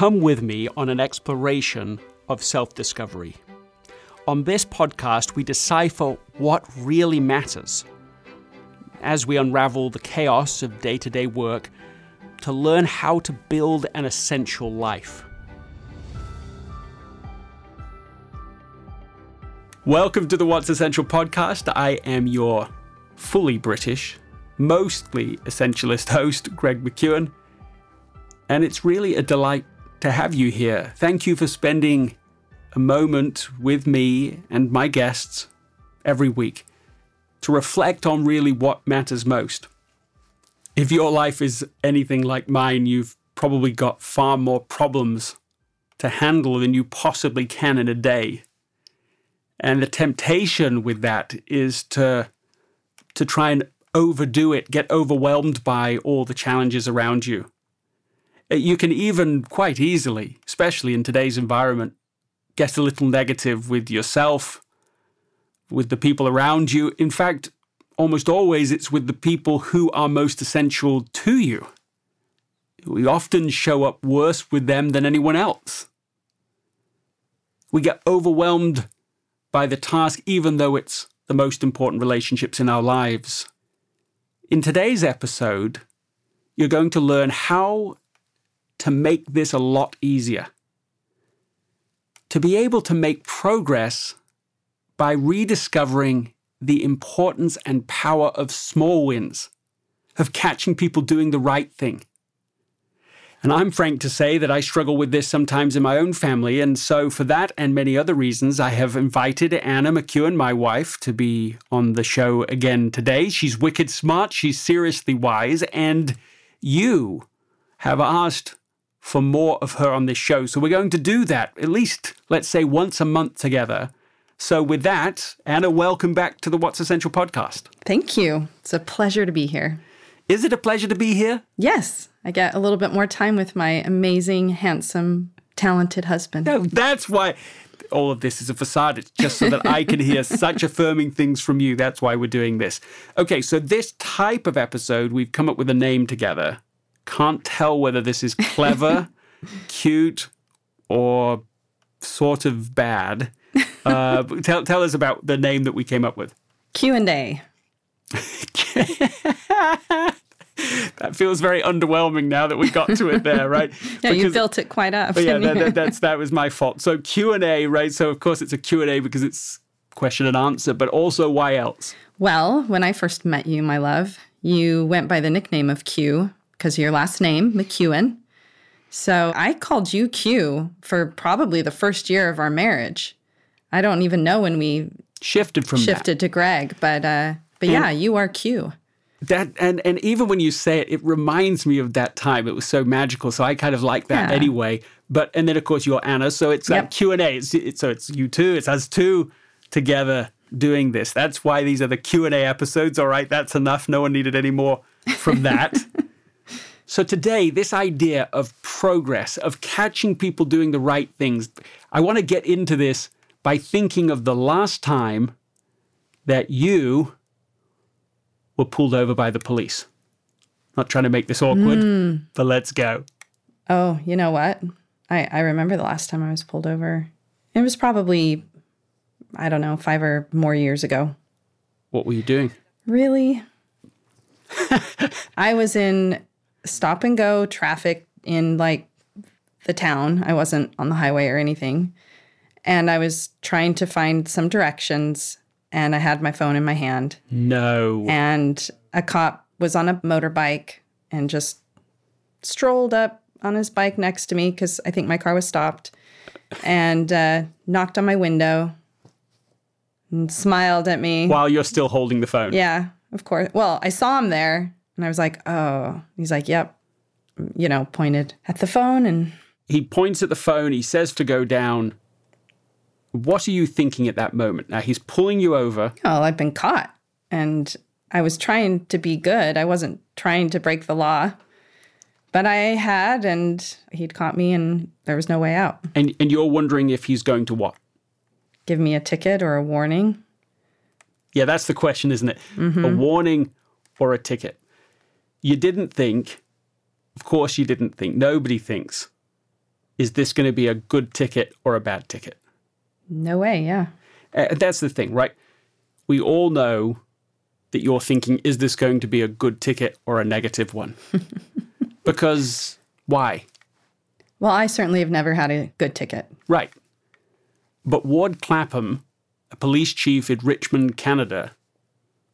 Come with me on an exploration of self-discovery. On this podcast, we decipher what really matters as we unravel the chaos of day-to-day work to learn how to build an essential life. Welcome to the What's Essential podcast. I am your fully British, mostly essentialist host, Greg McKeown, and it's really a delight to have you here. Thank you for spending a moment with me and my guests every week to reflect on really what matters most. If your life is anything like mine, you've probably got far more problems to handle than you possibly can in a day. And the temptation with that is to try and overdo it, get overwhelmed by all the challenges around you. You can even quite easily, especially in today's environment, get a little negative with yourself, with the people around you. In fact, almost always it's with the people who are most essential to you. We often show up worse with them than anyone else. We get overwhelmed by the task, even though it's the most important relationships in our lives. In today's episode, you're going to learn how to make this a lot easier. To be able to make progress by rediscovering the importance and power of small wins, of catching people doing the right thing. And I'm frank to say that I struggle with this sometimes in my own family, and so for that and many other reasons, I have invited Anna McKeown, my wife, to be on the show again today. She's wicked smart, she's seriously wise, and you have asked for more of her on this show. So we're going to do that, at least, let's say, once a month together. So with that, Anna, welcome back to the What's Essential podcast. Thank you. It's a pleasure to be here. Is it a pleasure to be here? Yes. I get a little bit more time with my amazing, handsome, talented husband. No, that's why all of this is a facade. It's just so that I can hear such affirming things from you. That's why we're doing this. Okay, so this type of episode, we've come up with a name together. Can't tell whether this is clever, cute, or sort of bad. Tell us about the name that we came up with. Q&A. That feels very underwhelming now that we got to it there, right? Yeah, you built it quite up. Yeah, that was my fault. So Q&A, right? So of course it's a Q&A because it's question and answer, but also why else? Well, when I first met you, my love, you went by the nickname of Q because of your last name, McKeown. So I called you Q for probably the first year of our marriage. I don't even know when we shifted to Greg, but yeah, you are Q. That and even when you say it reminds me of that time. It was so magical, so I kind of like that anyway. But and then of course you're Anna, so it's like Q&A. It's you two, it's us two together doing this. That's why these are the Q&A episodes. All right, that's enough. No one needed any more from that. So today, this idea of progress, of catching people doing the right things, I want to get into this by thinking of the last time that you were pulled over by the police. Not trying to make this awkward, but let's go. Oh, you know what? I remember the last time I was pulled over. It was probably, 5 or more years ago. What were you doing? Really? I was in stop and go traffic in like the town. I wasn't on the highway or anything. And I was trying to find some directions, and I had my phone in my hand. No. And a cop was on a motorbike and just strolled up on his bike next to me because I think my car was stopped and knocked on my window and smiled at me. While you're still holding the phone. Yeah, of course. Well, I saw him there, and I was like, oh. He's like, yep. Pointed at the phone. And he points at the phone. He says to go down. What are you thinking at that moment? Now, he's pulling you over. Well, I've been caught, and I was trying to be good. I wasn't trying to break the law, but I had, and he'd caught me, and there was no way out. And you're wondering if he's going to what? Give me a ticket or a warning. Yeah, that's the question, isn't it? Mm-hmm. A warning or a ticket. You didn't think. Of course you didn't think. Nobody thinks. is this going to be a good ticket or a bad ticket? No way, yeah. That's the thing, right? We all know that you're thinking, is this going to be a good ticket or a negative one? Because why? Well, I certainly have never had a good ticket. Right. But Ward Clapham, a police chief in Richmond, Canada,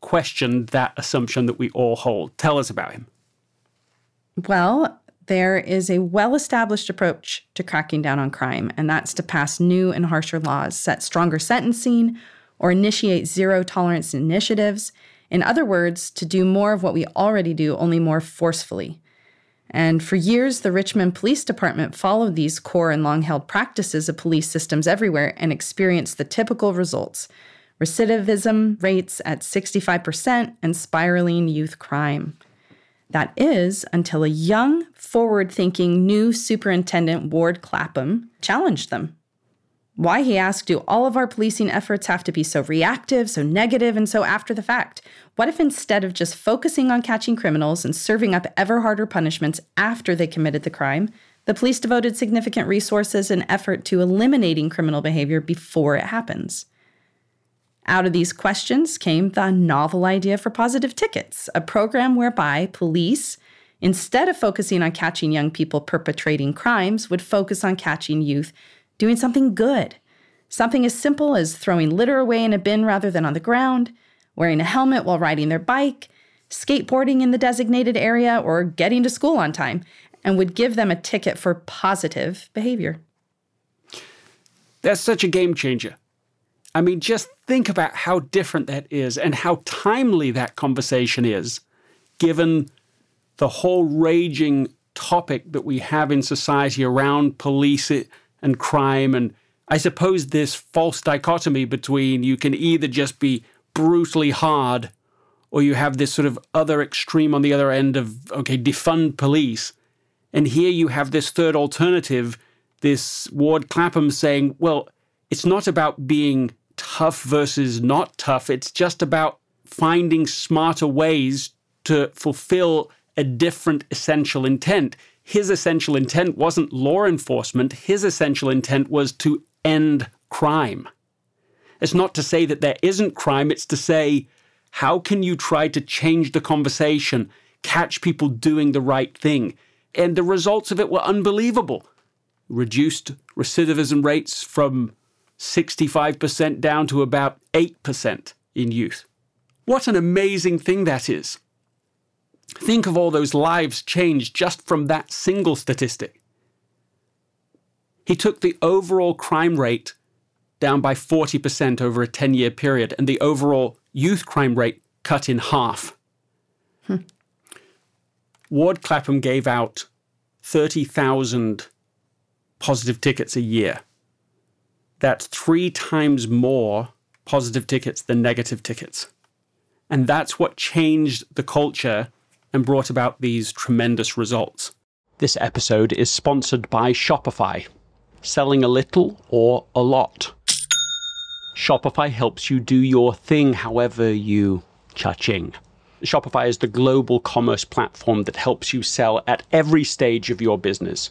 questioned that assumption that we all hold. Tell us about him. Well, there is a well-established approach to cracking down on crime, and that's to pass new and harsher laws, set stronger sentencing, or initiate zero-tolerance initiatives. In other words, to do more of what we already do, only more forcefully. And for years, the Richmond Police Department followed these core and long-held practices of police systems everywhere and experienced the typical results: recidivism rates at 65% and spiraling youth crime. That is until a young, forward-thinking new superintendent, Ward Clapham, challenged them. Why, he asked, do all of our policing efforts have to be so reactive, so negative, and so after the fact? What if instead of just focusing on catching criminals and serving up ever harder punishments after they committed the crime, the police devoted significant resources and effort to eliminating criminal behavior before it happens? Out of these questions came the novel idea for Positive Tickets, a program whereby police, instead of focusing on catching young people perpetrating crimes, would focus on catching youth doing something good, something as simple as throwing litter away in a bin rather than on the ground, wearing a helmet while riding their bike, skateboarding in the designated area, or getting to school on time, and would give them a ticket for positive behavior. That's such a game changer. I mean, just think about how different that is and how timely that conversation is, given the whole raging topic that we have in society around police and crime, and I suppose this false dichotomy between you can either just be brutally hard or you have this sort of other extreme on the other end of, okay, defund police. And here you have this third alternative, this Ward Clapham saying, well, it's not about being tough versus not tough. It's just about finding smarter ways to fulfill a different essential intent. His essential intent wasn't law enforcement. His essential intent was to end crime. It's not to say that there isn't crime. It's to say, how can you try to change the conversation, catch people doing the right thing? And the results of it were unbelievable. Reduced recidivism rates from 65% down to about 8% in youth. What an amazing thing that is. Think of all those lives changed just from that single statistic. He took the overall crime rate down by 40% over a 10-year period, and the overall youth crime rate cut in half. Ward Clapham gave out 30,000 positive tickets a year. That's 3 times more positive tickets than negative tickets. And that's what changed the culture and brought about these tremendous results. This episode is sponsored by Shopify. Selling a little or a lot, Shopify helps you do your thing however you cha-ching. Shopify is the global commerce platform that helps you sell at every stage of your business.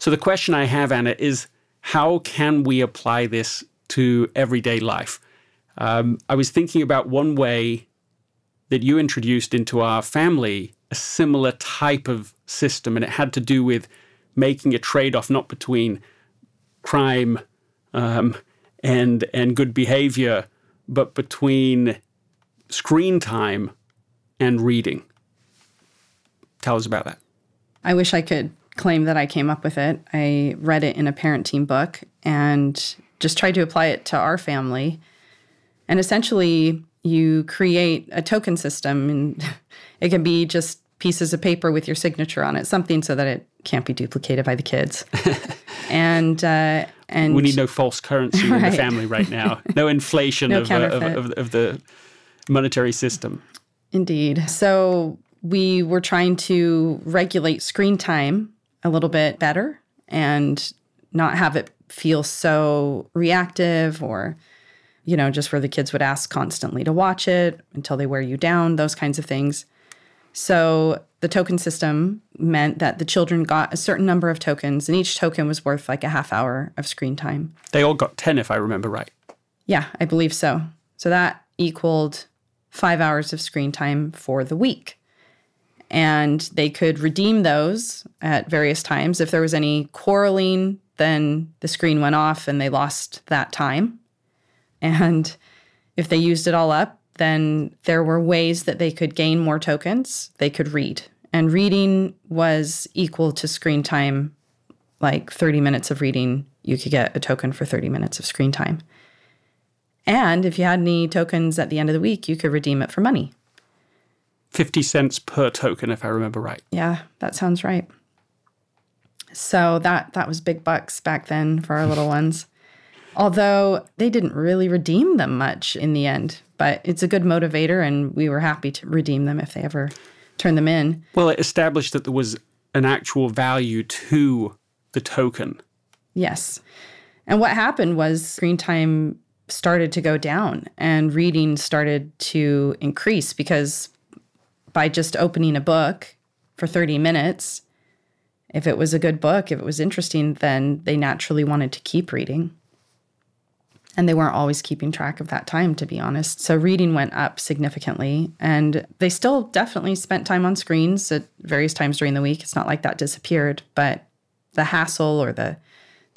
So the question I have, Anna, is how can we apply this to everyday life? I was thinking about one way that you introduced into our family a similar type of system, and it had to do with making a trade-off not between crime and good behavior, but between screen time and reading. Tell us about that. I wish I could claim that I came up with it. I read it in a parenting book and just tried to apply it to our family. And essentially, you create a token system, and it can be just pieces of paper with your signature on it, something so that it can't be duplicated by the kids. and we need no false currency in the family right now. No inflation of the monetary system. Indeed. So we were trying to regulate screen time a little bit better and not have it feel so reactive or, you know, just where the kids would ask constantly to watch it until they wear you down, those kinds of things. So the token system meant that the children got a certain number of tokens, and each token was worth like a half hour of screen time. They all got 10, if I remember right. Yeah, I believe so. So that equaled 5 hours of screen time for the week. And they could redeem those at various times. If there was any quarreling, then the screen went off and they lost that time. And if they used it all up, then there were ways that they could gain more tokens. They could read. And reading was equal to screen time, like 30 minutes of reading. You could get a token for 30 minutes of screen time. And if you had any tokens at the end of the week, you could redeem it for money. 50 cents per token, if I remember right. Yeah, that sounds right. So that was big bucks back then for our little ones. Although they didn't really redeem them much in the end, but it's a good motivator, and we were happy to redeem them if they ever turned them in. Well, it established that there was an actual value to the token. Yes. And what happened was screen time started to go down and reading started to increase, because by just opening a book for 30 minutes, if it was a good book, if it was interesting, then they naturally wanted to keep reading. And they weren't always keeping track of that time, to be honest. So reading went up significantly. And they still definitely spent time on screens at various times during the week. It's not like that disappeared. But the hassle or the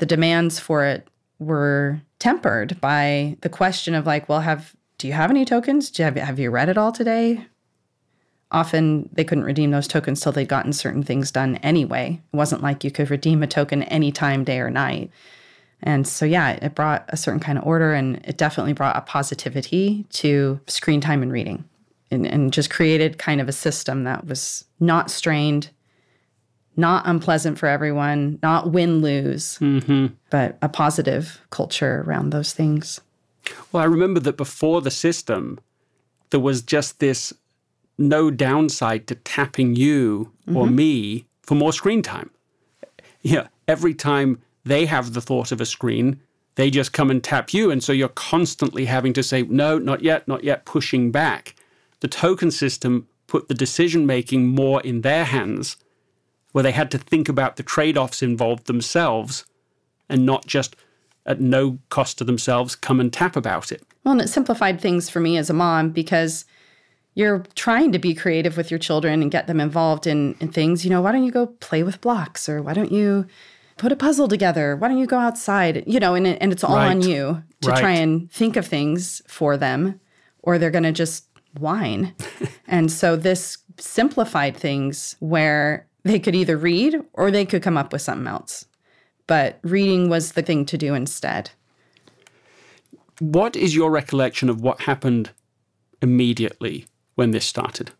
demands for it were tempered by the question of like, well, do you have any tokens? Have you read it all today? Often they couldn't redeem those tokens till they'd gotten certain things done anyway. It wasn't like you could redeem a token any time, day or night. And so, yeah, it brought a certain kind of order, and it definitely brought a positivity to screen time and reading, and just created kind of a system that was not strained, not unpleasant for everyone, not win-lose, but a positive culture around those things. Well, I remember that before the system, there was just this no downside to tapping you or me for more screen time. Yeah, every time they have the thought of a screen, they just come and tap you. And so you're constantly having to say, no, not yet, pushing back. The token system put the decision-making more in their hands, where they had to think about the trade-offs involved themselves and not just at no cost to themselves come and tap about it. Well, and it simplified things for me as a mom, because you're trying to be creative with your children and get them involved in things. You know, why don't you go play with blocks? Or why don't you put a puzzle together? Why don't you go outside? You know, and it's all on you to try and think of things for them, or they're going to just whine. And so this simplified things where they could either read or they could come up with something else. But reading was the thing to do instead. What is your recollection of what happened immediately when this started?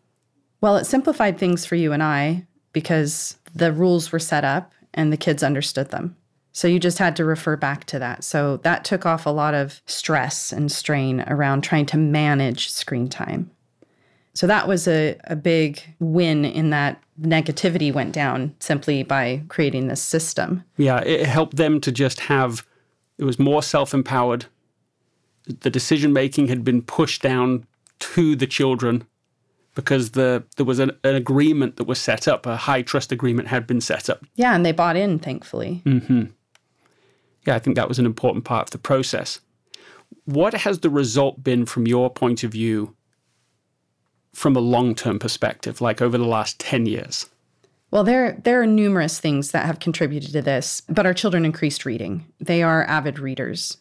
Well, it simplified things for you and I because the rules were set up and the kids understood them. So you just had to refer back to that. So that took off a lot of stress and strain around trying to manage screen time. So that was a big win in that negativity went down simply by creating this system. Yeah, it helped them to just have, it was more self-empowered. The decision-making had been pushed down to the children because there was an agreement that was set up, a high-trust agreement had been set up. Yeah, and they bought in, thankfully. Mm-hmm. Yeah, I think that was an important part of the process. What has the result been from your point of view from a long-term perspective, like over the last 10 years? Well, there are numerous things that have contributed to this, but our children increased reading. They are avid readers.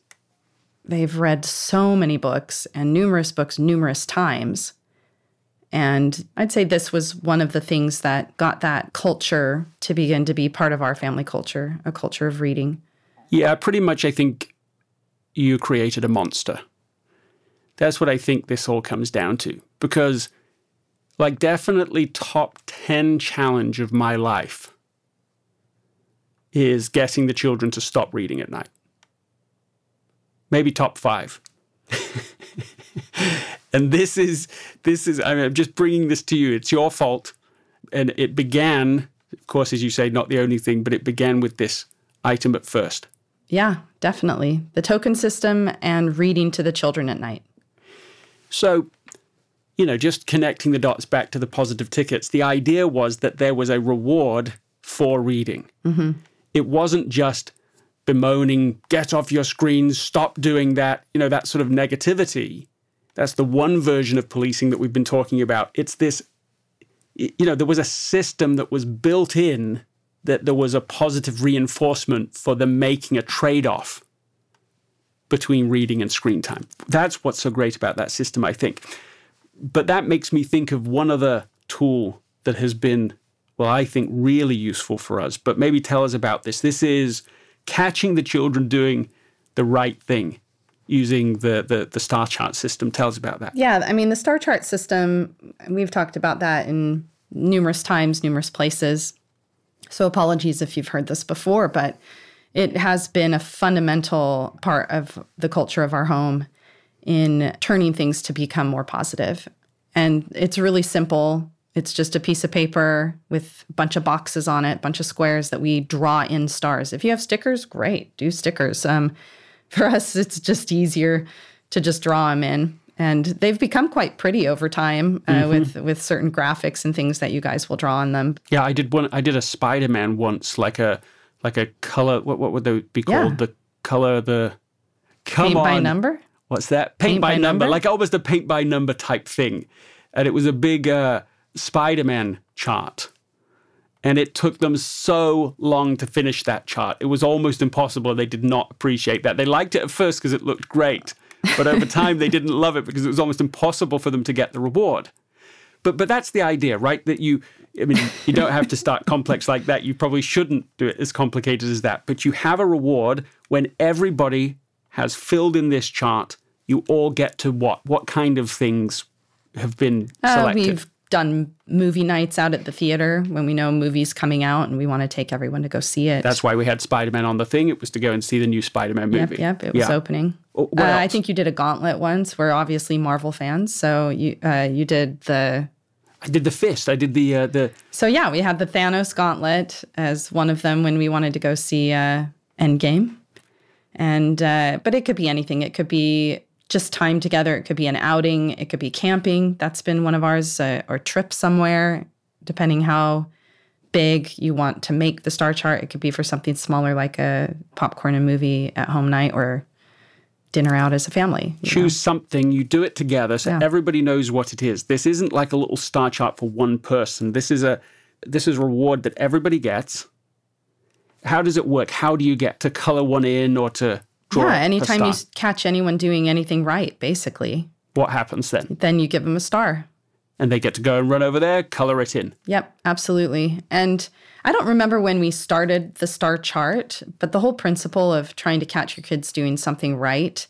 They've read so many books and numerous books numerous times. And I'd say this was one of the things that got that culture to begin to be part of our family culture, a culture of reading. Yeah, pretty much I think you created a monster. That's what I think this all comes down to. Because, like, definitely top 10 challenge of my life is getting the children to stop reading at night. Maybe top 5. And this is, I mean, I'm just bringing this to you. It's your fault. And it began, of course, as you say, not the only thing, but it began with this item at first. Yeah, definitely. The token system and reading to the children at night. So, you know, just connecting the dots back to the positive tickets, the idea was that there was a reward for reading. Mm-hmm. It wasn't just bemoaning, get off your screens, stop doing that, you know, that sort of negativity. That's the one version of policing that we've been talking about. It's this, you know, there was a system that was built in that there was a positive reinforcement for them making a trade-off between reading and screen time. That's what's so great about that system, I think. But that makes me think of one other tool that has been, well, I think really useful for us, but maybe tell us about this. This is catching the children doing the right thing using the star chart system. Tell us about that. Yeah, I mean, the star chart system, we've talked about that in numerous times, numerous places. So apologies if you've heard this before, but it has been a fundamental part of the culture of our home in turning things to become more positive. And it's really simple. It's just a piece of paper with a bunch of boxes on it, a bunch of squares that we draw in stars. If you have stickers, great, do stickers. For us, it's just easier to just draw them in. And they've become quite pretty over time with certain graphics and things that you guys will draw on them. Yeah, I did one. I did a Spider-Man once, like a color. What would they be called? Yeah. The color, the come paint on. By number. What's that? Paint by number. Like almost a paint by number type thing, and it was a big Spider-Man chart, and it took them so long to finish that chart. It was almost impossible. They did not appreciate that. They liked it at first because it looked great, but over time they didn't love it because it was almost impossible for them to get the reward. But that's the idea, right? That you don't have to start complex like that. You probably shouldn't do it as complicated as that, but you have a reward when everybody has filled in this chart. You all get to what kind of things have been selected. We've done movie nights out at the theater when we know movies coming out and we want to take everyone to go see it. That's why we had Spider-Man on the thing. It was to go and see the new Spider-Man movie. Yep. It was opening. I think you did a gauntlet once. We're obviously Marvel fans, so you did the... I did the fist. I did the... So yeah, we had the Thanos gauntlet as one of them when we wanted to go see Endgame. And but it could be anything. It could be just time together. It could be an outing. It could be camping. That's been one of ours, or trip somewhere, depending how big you want to make the star chart. It could be for something smaller like a popcorn and movie at home night or dinner out as a family. Choose something. You do it together so everybody knows what it is. This isn't like a little star chart for one person. This is a reward that everybody gets. How does it work? How do you get to color one in or to... Yeah, anytime you catch anyone doing anything right, basically. What happens then? Then you give them a star. and they get to go and run over there, color it in. Yep, absolutely. And I don't remember when we started the star chart, but the whole principle of trying to catch your kids doing something right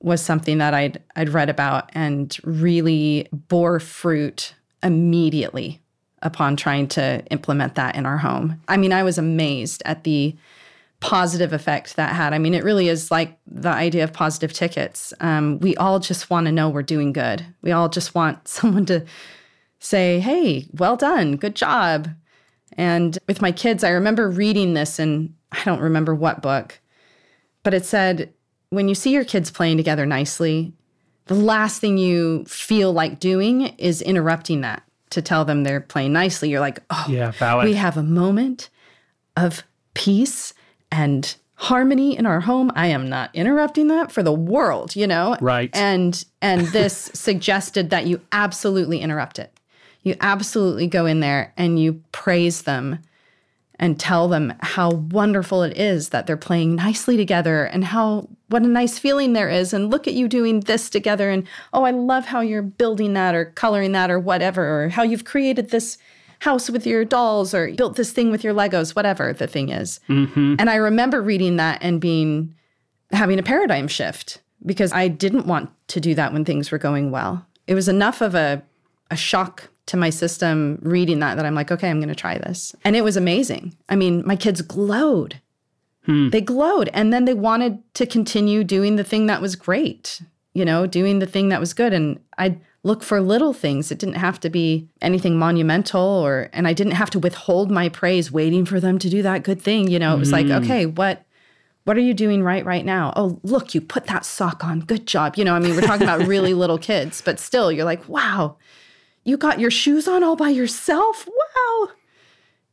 was something that I'd read about and really bore fruit immediately upon trying to implement that in our home. I mean, I was amazed at the positive effect that had. I mean, it really is like the idea of positive tickets. We all just want to know we're doing good. We all just want someone to say, hey, well done, good job. And with my kids, I remember reading this in, I don't remember what book, but it said, when you see your kids playing together nicely, the last thing you feel like doing is interrupting that to tell them they're playing nicely. You're like, oh, yeah, we have a moment of peace and harmony in our home. I am not interrupting that for the world, you know? Right. And this suggested that you absolutely interrupt it. You absolutely go in there and you praise them and tell them how wonderful it is that they're playing nicely together and how what a nice feeling there is. And look at you doing this together. And, oh, I love how you're building that or coloring that or whatever, or how you've created this house with your dolls or built this thing with your Legos, whatever the thing is. Mm-hmm. And I remember reading that and having a paradigm shift because I didn't want to do that when things were going well. It was enough of a shock to my system reading that I'm like, okay, I'm going to try this. And it was amazing. I mean, my kids glowed. They glowed. And then they wanted to continue doing the thing that was great, you know, doing the thing that was good. And I'd look for little things. It didn't have to be anything monumental and I didn't have to withhold my praise waiting for them to do that good thing. You know, it was like, okay, what are you doing right now? Oh, look, you put that sock on. Good job. You know, I mean, we're talking about really little kids, but still you're like, wow. You got your shoes on all by yourself? Wow.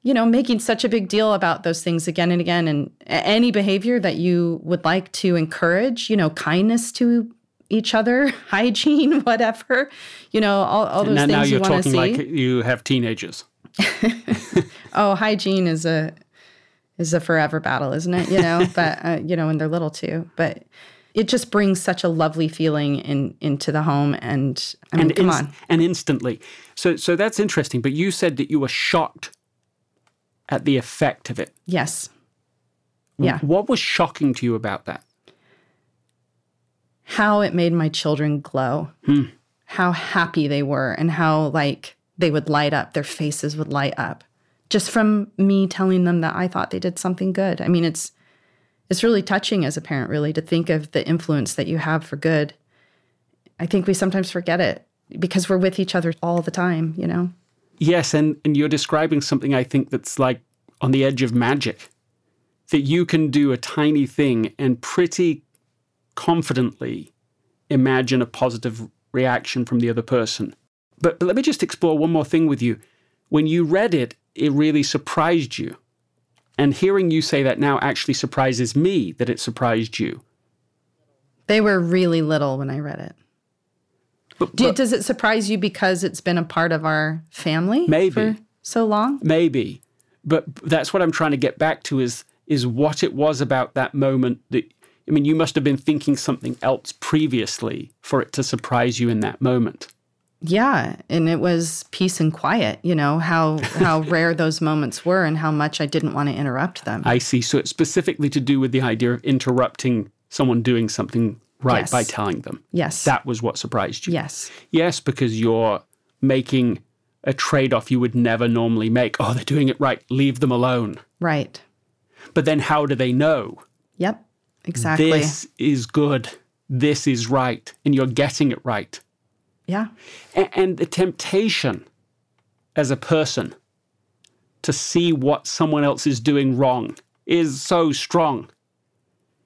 You know, making such a big deal about those things again and again. And any behavior that you would like to encourage, you know, kindness to each other, hygiene, whatever, you know, all those things you want to see. Now you're talking like you have teenagers. Oh, hygiene is a forever battle, isn't it? You know, but, you know, and they're little too. But it just brings such a lovely feeling into the home, and I mean, and instantly. So that's interesting. But you said that you were shocked at the effect of it. Yes. Yeah. What was shocking to you about that? How it made my children glow. How happy they were, and how like they would light up. Their faces would light up just from me telling them that I thought they did something good. I mean, it's really touching as a parent, really, to think of the influence that you have for good. I think we sometimes forget it because we're with each other all the time, you know? Yes, and you're describing something I think that's like on the edge of magic, that you can do a tiny thing and pretty confidently imagine a positive reaction from the other person. But let me just explore one more thing with you. When you read it, it really surprised you. And hearing you say that now actually surprises me that it surprised you. They were really little when I read it. Does it surprise you because it's been a part of our family for so long? Maybe. But that's what I'm trying to get back to is what it was about that moment that, I mean, you must have been thinking something else previously for it to surprise you in that moment. Yeah, and it was peace and quiet, you know, how rare those moments were and how much I didn't want to interrupt them. I see. So it's specifically to do with the idea of interrupting someone doing something right by telling them. Yes. That was what surprised you. Yes. Yes, because you're making a trade-off you would never normally make. Oh, they're doing it right. Leave them alone. Right. But then how do they know? Yep, exactly. This is good. This is right. And you're getting it right. Yeah. And the temptation as a person to see what someone else is doing wrong is so strong.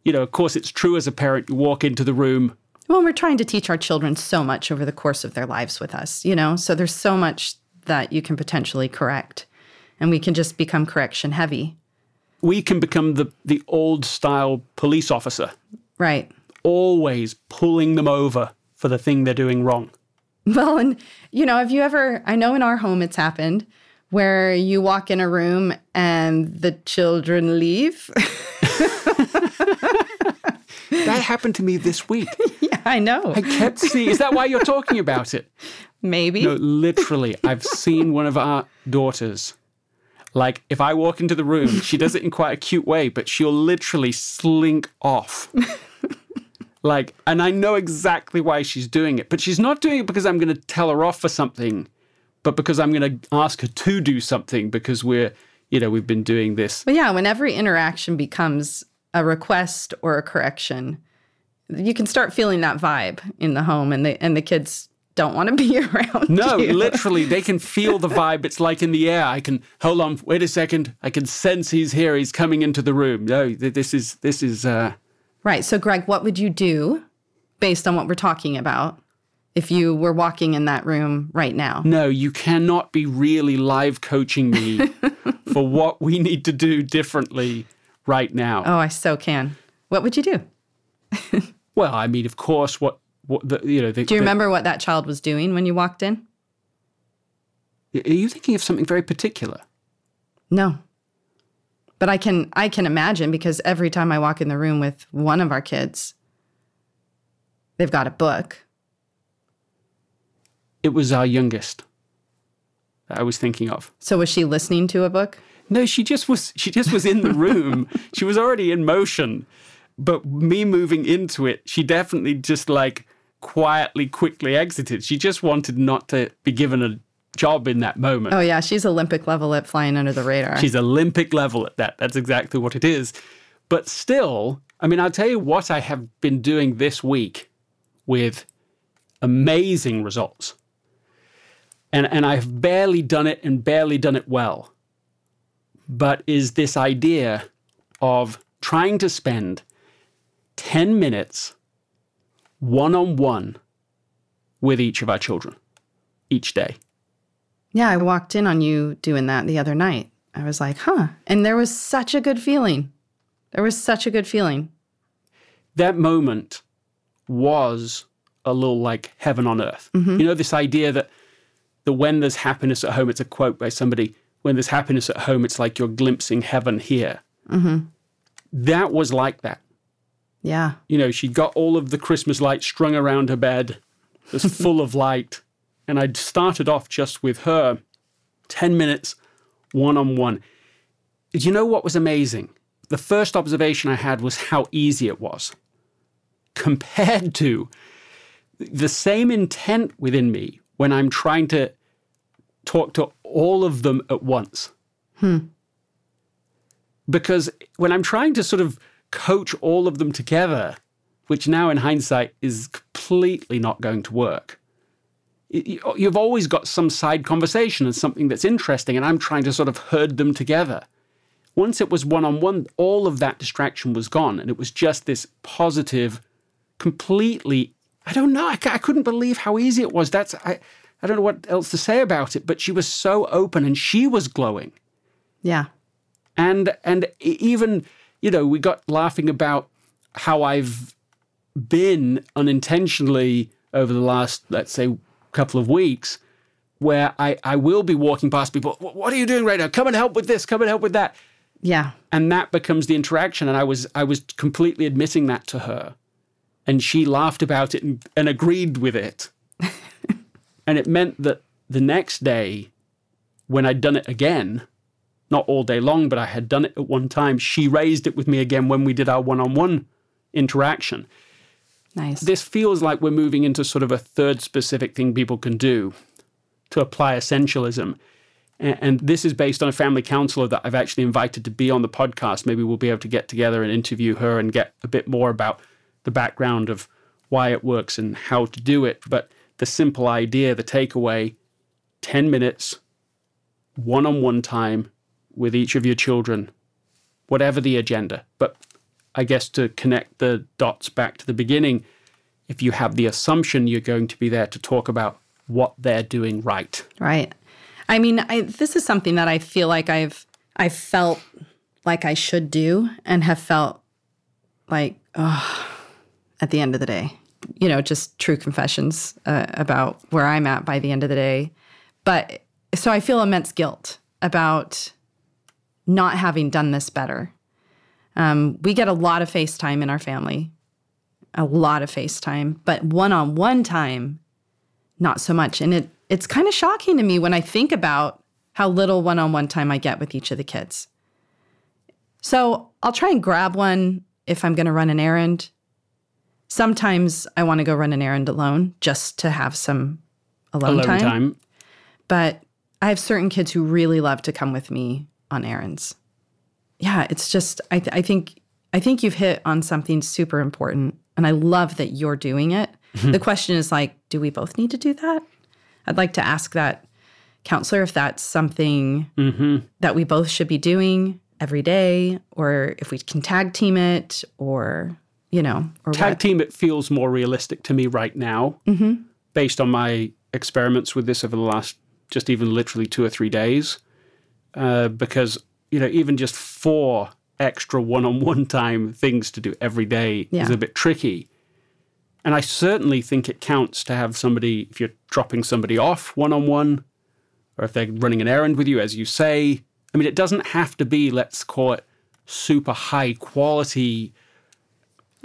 You know, of course, it's true as a parent. You walk into the room. Well, we're trying to teach our children so much over the course of their lives with us, you know, so there's so much that you can potentially correct, and we can just become correction heavy. We can become the old style police officer. Right. Always pulling them over for the thing they're doing wrong. Well, and, you know, have you ever, I know in our home it's happened, where you walk in a room and the children leave. That happened to me this week. Yeah, I know. I kept seeing, is that why you're talking about it? Maybe. No, literally, I've seen one of our daughters. Like, if I walk into the room, she does it in quite a cute way, but she'll literally slink off. Like, and I know exactly why she's doing it. But she's not doing it because I'm going to tell her off for something, but because I'm going to ask her to do something because we're, you know, we've been doing this. But yeah, when every interaction becomes a request or a correction, you can start feeling that vibe in the home, and the kids don't want to be around you. No, literally, they can feel the vibe. It's like in the air. I can, hold on, wait a second. I can sense he's here. He's coming into the room. No, this is... Right. So, Greg, what would you do based on what we're talking about if you were walking in that room right now? No, you cannot be really live coaching me for what we need to do differently right now. Oh, I so can. What would you do? Well, I mean, of course, do you remember what that child was doing when you walked in? Are you thinking of something very particular? No. But I can imagine, because every time I walk in the room with one of our kids, they've got a book. It was our youngest that I was thinking of. So was she listening to a book? No, she just was in the room. She was already in motion. But me moving into it, she definitely just like quietly, quickly exited. She just wanted not to be given a job in that moment. Oh yeah, she's Olympic level at flying under the radar. She's Olympic level at that. That's exactly what it is. But still, I mean, I'll tell you what I have been doing this week with amazing results. And I've barely done it well. But is this idea of trying to spend 10 minutes one-on-one with each of our children each day. Yeah, I walked in on you doing that the other night. I was like, huh. And there was such a good feeling. That moment was a little like heaven on earth. Mm-hmm. You know, this idea that when there's happiness at home, it's a quote by somebody, when there's happiness at home, it's like you're glimpsing heaven here. Mm-hmm. That was like that. Yeah. You know, she got all of the Christmas lights strung around her bed. It was full of light. And I started off just with her, 10 minutes, one-on-one. You know what was amazing? The first observation I had was how easy it was compared to the same intent within me when I'm trying to talk to all of them at once. Hmm. Because when I'm trying to sort of coach all of them together, which now in hindsight is completely not going to work, you've always got some side conversation and something that's interesting, and I'm trying to sort of herd them together. Once it was one-on-one, all of that distraction was gone, and it was just this positive, completely, I don't know, I couldn't believe how easy it was. I don't know what else to say about it, but she was so open, and she was glowing. Yeah. And even, you know, we got laughing about how I've been unintentionally over the last, let's say, couple of weeks, where I will be walking past people, what are you doing right now? Come and help with this, come and help with that. Yeah. And that becomes the interaction. And I was completely admitting that to her. And she laughed about it and agreed with it. And it meant that the next day, when I'd done it again, not all day long, but I had done it at one time, she raised it with me again when we did our one-on-one interaction. Nice. This feels like we're moving into sort of a third specific thing people can do to apply essentialism. And this is based on a family counselor that I've actually invited to be on the podcast. Maybe we'll be able to get together and interview her and get a bit more about the background of why it works and how to do it. But the simple idea, the takeaway, 10 minutes, one-on-one time with each of your children, whatever the agenda. But I guess to connect the dots back to the beginning, if you have the assumption you're going to be there to talk about what they're doing right. Right. I mean, this is something that I feel like I've felt like I should do and have felt like, oh, at the end of the day, you know, just true confessions about where I'm at by the end of the day. But so I feel immense guilt about not having done this better. We get a lot of FaceTime in our family. a lot of FaceTime, but one-on-one time, not so much. And it's kind of shocking to me when I think about how little one-on-one time I get with each of the kids. So I'll try and grab one if I'm going to run an errand. Sometimes I want to go run an errand alone just to have some alone time. But I have certain kids who really love to come with me on errands. Yeah, it's just, I think you've hit on something super important, and I love that you're doing it. The question is like, do we both need to do that? I'd like to ask that counselor if that's something that we both should be doing every day, or if we can tag team it, or, you know. Or tag what. Team, it feels more realistic to me right now, based on my experiments with this over the last just even literally 2 or 3 days, because, you know, even just 4 extra one-on-one time things to do every day is a bit tricky. And I certainly think it counts to have somebody, if you're dropping somebody off one-on-one, or if they're running an errand with you, as you say. I mean, it doesn't have to be, let's call it, super high quality.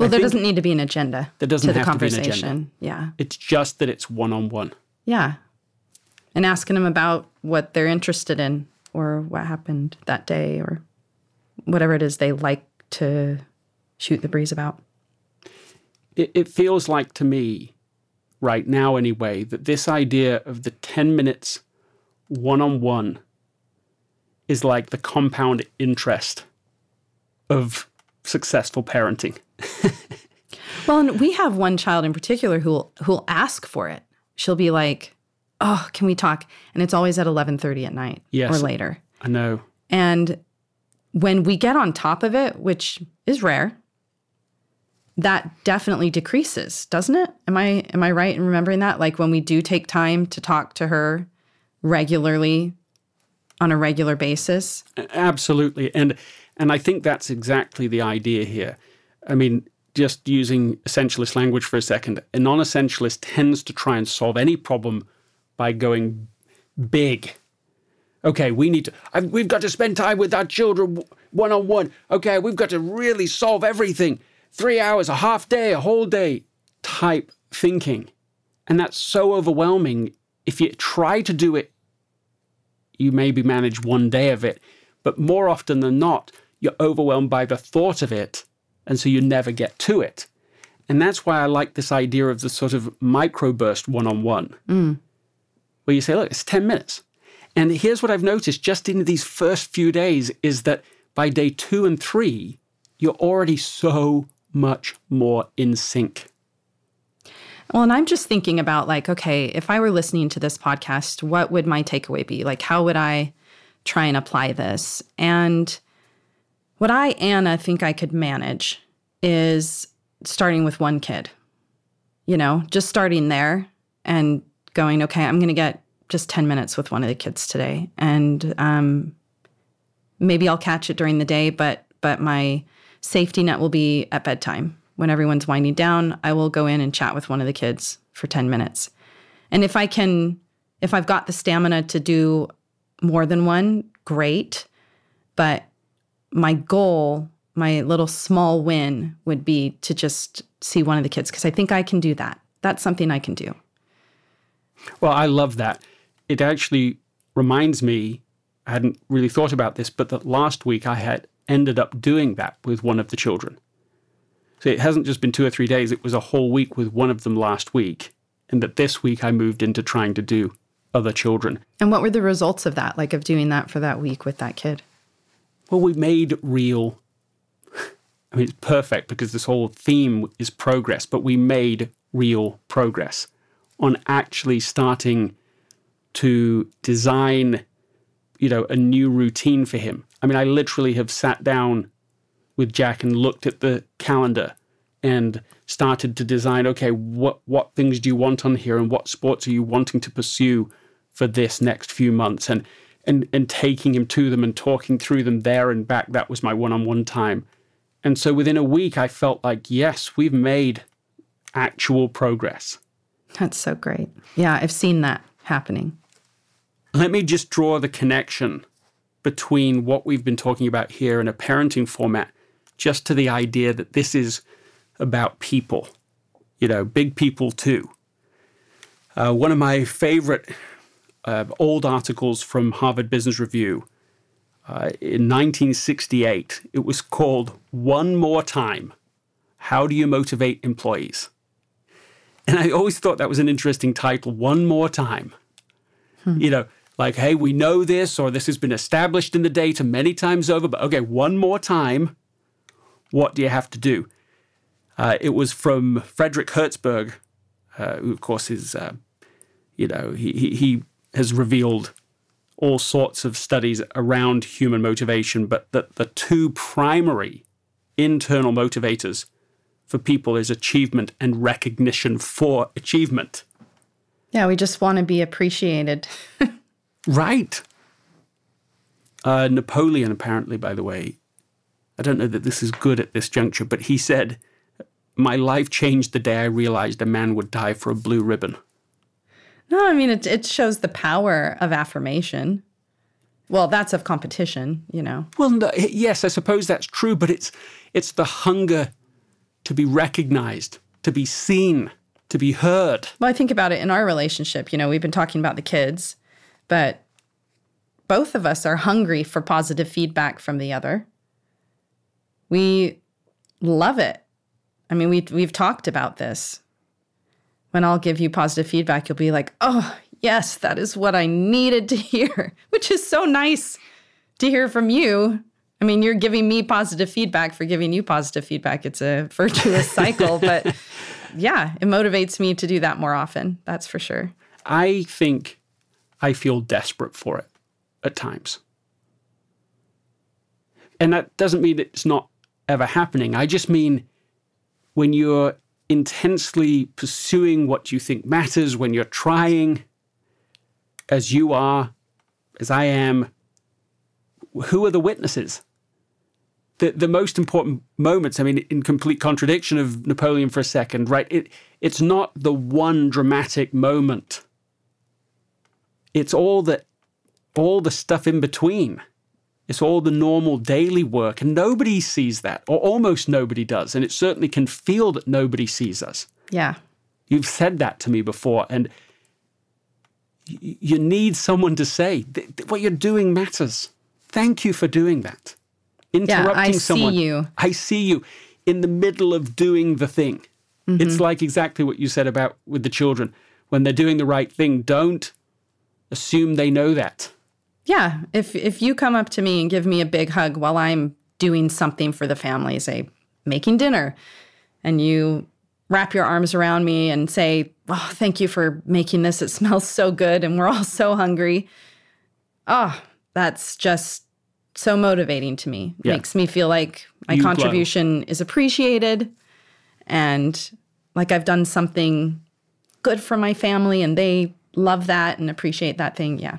Well, there doesn't need to be an agenda to the conversation. Yeah. It's just that it's one-on-one. Yeah. And asking them about what they're interested in, or what happened that day, or whatever it is they like to shoot the breeze about. It feels like to me, right now anyway, that this idea of the 10 minutes one-on-one is like the compound interest of successful parenting. Well, and we have one child in particular who'll ask for it. She'll be like, oh, can we talk? And it's always at 11:30 at night or later. I know. And when we get on top of it, which is rare, that definitely decreases, doesn't it? Am I right in remembering that? Like when we do take time to talk to her regularly on a regular basis? Absolutely. And I think that's exactly the idea here. I mean, just using essentialist language for a second, a non-essentialist tends to try and solve any problem by going big. Okay, we've got to spend time with our children one-on-one. Okay, we've got to really solve everything. 3 hours, a half day, a whole day type thinking. And that's so overwhelming. If you try to do it, you maybe manage one day of it. But more often than not, you're overwhelmed by the thought of it. And so you never get to it. And that's why I like this idea of the sort of microburst one-on-one. Where you say, look, it's 10 minutes. And here's what I've noticed just in these first few days is that by day 2 and 3, you're already so much more in sync. Well, and I'm just thinking about like, okay, if I were listening to this podcast, what would my takeaway be? Like, how would I try and apply this? And what I, Anna, think I could manage is starting with one kid, you know, just starting there and going, okay, I'm going to get just 10 minutes with one of the kids today. And maybe I'll catch it during the day, but my safety net will be at bedtime. When everyone's winding down, I will go in and chat with one of the kids for 10 minutes. And if I've got the stamina to do more than one, great. But my goal, my little small win would be to just see one of the kids, because I think I can do that. That's something I can do. Well, I love that. It actually reminds me, I hadn't really thought about this, but that last week I had ended up doing that with one of the children. So it hasn't just been 2 or 3 days, it was a whole week with one of them last week. And that this week I moved into trying to do other children. And what were the results of that, like of doing that for that week with that kid? Well, we made real, I mean, it's perfect because this whole theme is progress, but we made real progress on actually starting to design, you know, a new routine for him. I mean, I literally have sat down with Jack and looked at the calendar and started to design, okay, what things do you want on here and what sports are you wanting to pursue for this next few months? And taking him to them and talking through them there and back. That was my one-on-one time. And so within a week, I felt like, yes, we've made actual progress. That's so great. Yeah, I've seen that happening. Let me just draw the connection between what we've been talking about here in a parenting format, just to the idea that this is about people. big people too. One of my favorite old articles from Harvard Business Review in 1968, it was called One More Time, How Do You Motivate Employees? And I always thought that was an interesting title, One More Time. Like, hey, we know this, or this has been established in the data many times over, but okay, one more time, what do you have to do? It was from Frederick Herzberg, who, of course, is, he has revealed all sorts of studies around human motivation, but that the two primary internal motivators for people is achievement and recognition for achievement. Yeah, we just want to be appreciated. Right. Napoleon, apparently, by the way, I don't know that this is good at this juncture, but he said, "My life changed the day I realized a man would die for a blue ribbon." No, I mean, it shows the power of affirmation. Well, that's of competition, Well, no, yes, I suppose that's true, but it's the hunger to be recognized, to be seen, to be heard. Well, I think about it in our relationship. We've been talking about the kids, but both of us are hungry for positive feedback from the other. We love it. I mean, we've talked about this. When I'll give you positive feedback, you'll be like, oh, yes, that is what I needed to hear, which is so nice to hear from you. I mean, you're giving me positive feedback for giving you positive feedback. It's a virtuous cycle, but yeah, it motivates me to do that more often. That's for sure. I think I feel desperate for it at times. And that doesn't mean it's not ever happening. I just mean when you're intensely pursuing what you think matters, when you're trying, as you are, as I am, who are the witnesses? The most important moments, I mean, in complete contradiction of Napoleon for a second, right? It's not the one dramatic moment. It's all the stuff in between. It's all the normal daily work, and nobody sees that, or almost nobody does, and it certainly can feel that nobody sees us. Yeah. You've said that to me before, and you need someone to say, what you're doing matters. Thank you for doing that. Interrupting someone. I see you in the middle of doing the thing. Mm-hmm. It's like exactly what you said about with the children. When they're doing the right thing, don't assume they know that. Yeah. If you come up to me and give me a big hug while I'm doing something for the family, say, making dinner, and you wrap your arms around me and say, oh, thank you for making this. It smells so good, and we're all so hungry. Oh, that's just so motivating to me. It makes me feel like my contribution is appreciated and like I've done something good for my family and they love that and appreciate that thing. Yeah.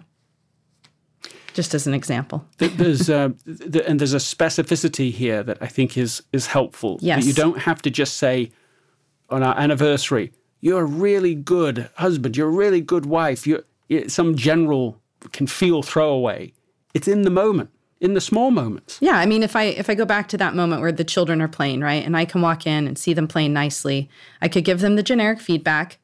Just as an example. there's a specificity here that I think is helpful. Yes. You don't have to just say on our anniversary, you're a really good husband, you're a really good wife. Some general can feel throwaway. It's in the moment. In the small moments. Yeah, I mean, if I go back to that moment where the children are playing, right, and I can walk in and see them playing nicely, I could give them the generic feedback,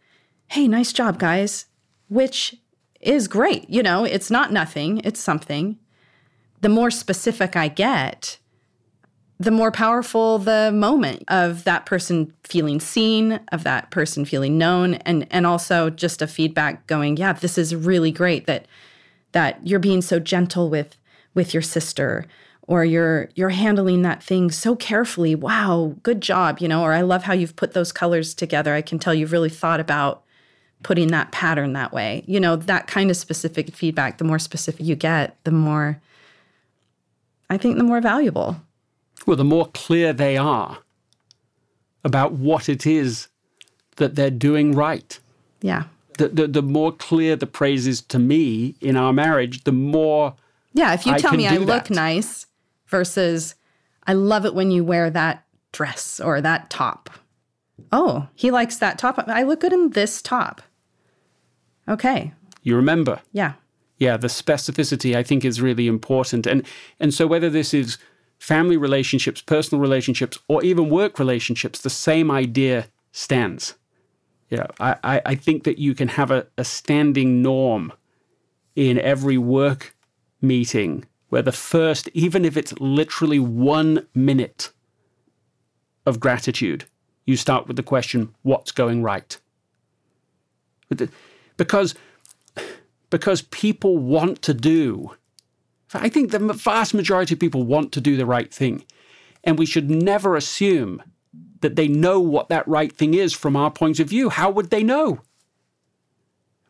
hey, nice job, guys, which is great. It's not nothing, it's something. The more specific I get, the more powerful the moment of that person feeling seen, of that person feeling known, and also just a feedback going, yeah, this is really great that you're being so gentle with your sister, or you're handling that thing so carefully. Wow, good job, or I love how you've put those colors together. I can tell you've really thought about putting that pattern that way. That kind of specific feedback, the more specific you get, the more valuable. Well, the more clear they are about what it is that they're doing right. Yeah. The more clear the praise is to me in our marriage, the more... Yeah, if you tell me I look nice versus I love it when you wear that dress or that top. Oh, he likes that top. I look good in this top. Okay. You remember. Yeah. Yeah, the specificity I think is really important. And so whether this is family relationships, personal relationships, or even work relationships, the same idea stands. You know, I think that you can have a standing norm in every work meeting where the first, even if it's literally 1 minute of gratitude, you start with the question, what's going right? Because people want to do, I think the vast majority of people want to do the right thing. And we should never assume that they know what that right thing is from our point of view. How would they know?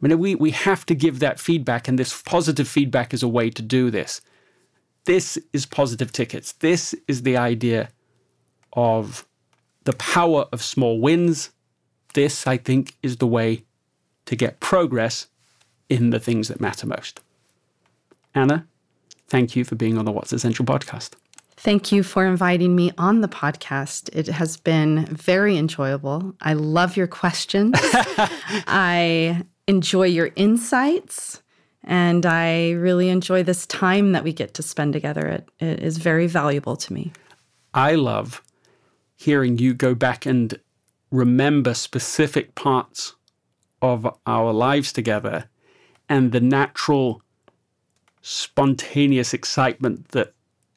I mean, we have to give that feedback, and this positive feedback is a way to do this. This is positive tickets. This is the idea of the power of small wins. This, I think, is the way to get progress in the things that matter most. Anna, thank you for being on the What's Essential podcast. Thank you for inviting me on the podcast. It has been very enjoyable. I love your questions. I enjoy your insights, and I really enjoy this time that we get to spend together. It is very valuable to me. I love hearing you go back and remember specific parts of our lives together and the natural, spontaneous excitement that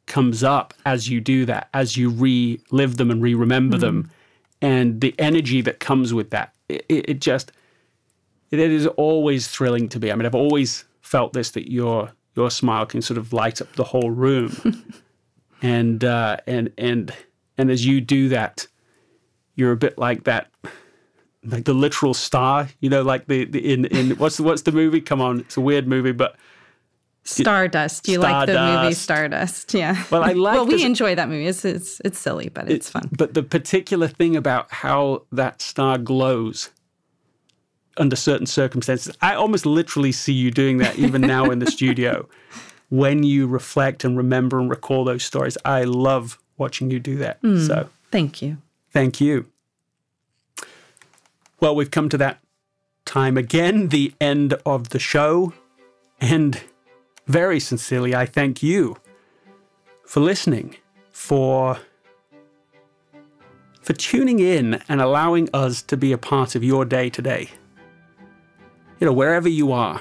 comes up as you do that, as you relive them and re-remember them, and the energy that comes with that. It is always thrilling to be. I mean, I've always felt this, that your smile can sort of light up the whole room, and as you do that, you're a bit like that, like the literal star, you know, like in what's the movie? Come on, it's a weird movie, but. Stardust. You like the movie Stardust? Yeah. Well, I like. Well, we enjoy that movie. It's silly, but it's fun. But the particular thing about how that star glows under certain circumstances, I almost literally see you doing that even now in the studio when you reflect and remember and recall those stories. I love watching you do that. So thank you. Thank you. Well, we've come to that time again, the end of the show, and. Very sincerely, I thank you for listening, for tuning in and allowing us to be a part of your day today. You know, wherever you are,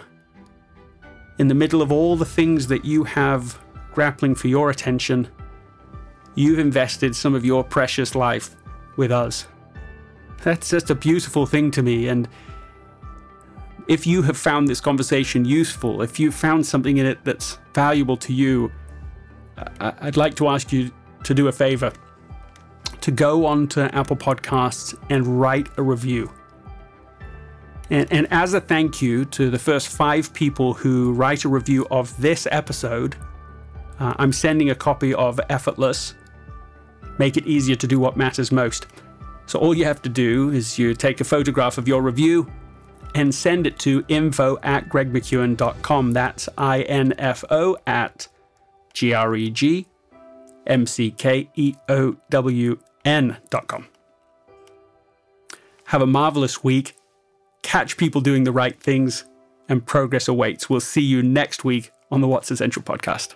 in the middle of all the things that you have grappling for your attention, you've invested some of your precious life with us. That's just a beautiful thing to me, and if you have found this conversation useful, if you found something in it that's valuable to you, I'd like to ask you to do a favor, to go on to Apple Podcasts and write a review. And as a thank you to the first 5 people who write a review of this episode, I'm sending a copy of Effortless, Make It Easier to Do What Matters Most. So all you have to do is you take a photograph of your review and send it to info@gregmckeown.com. That's info@gregmckeown.com. Have a marvelous week. Catch people doing the right things, and progress awaits. We'll see you next week on the What's Essential podcast.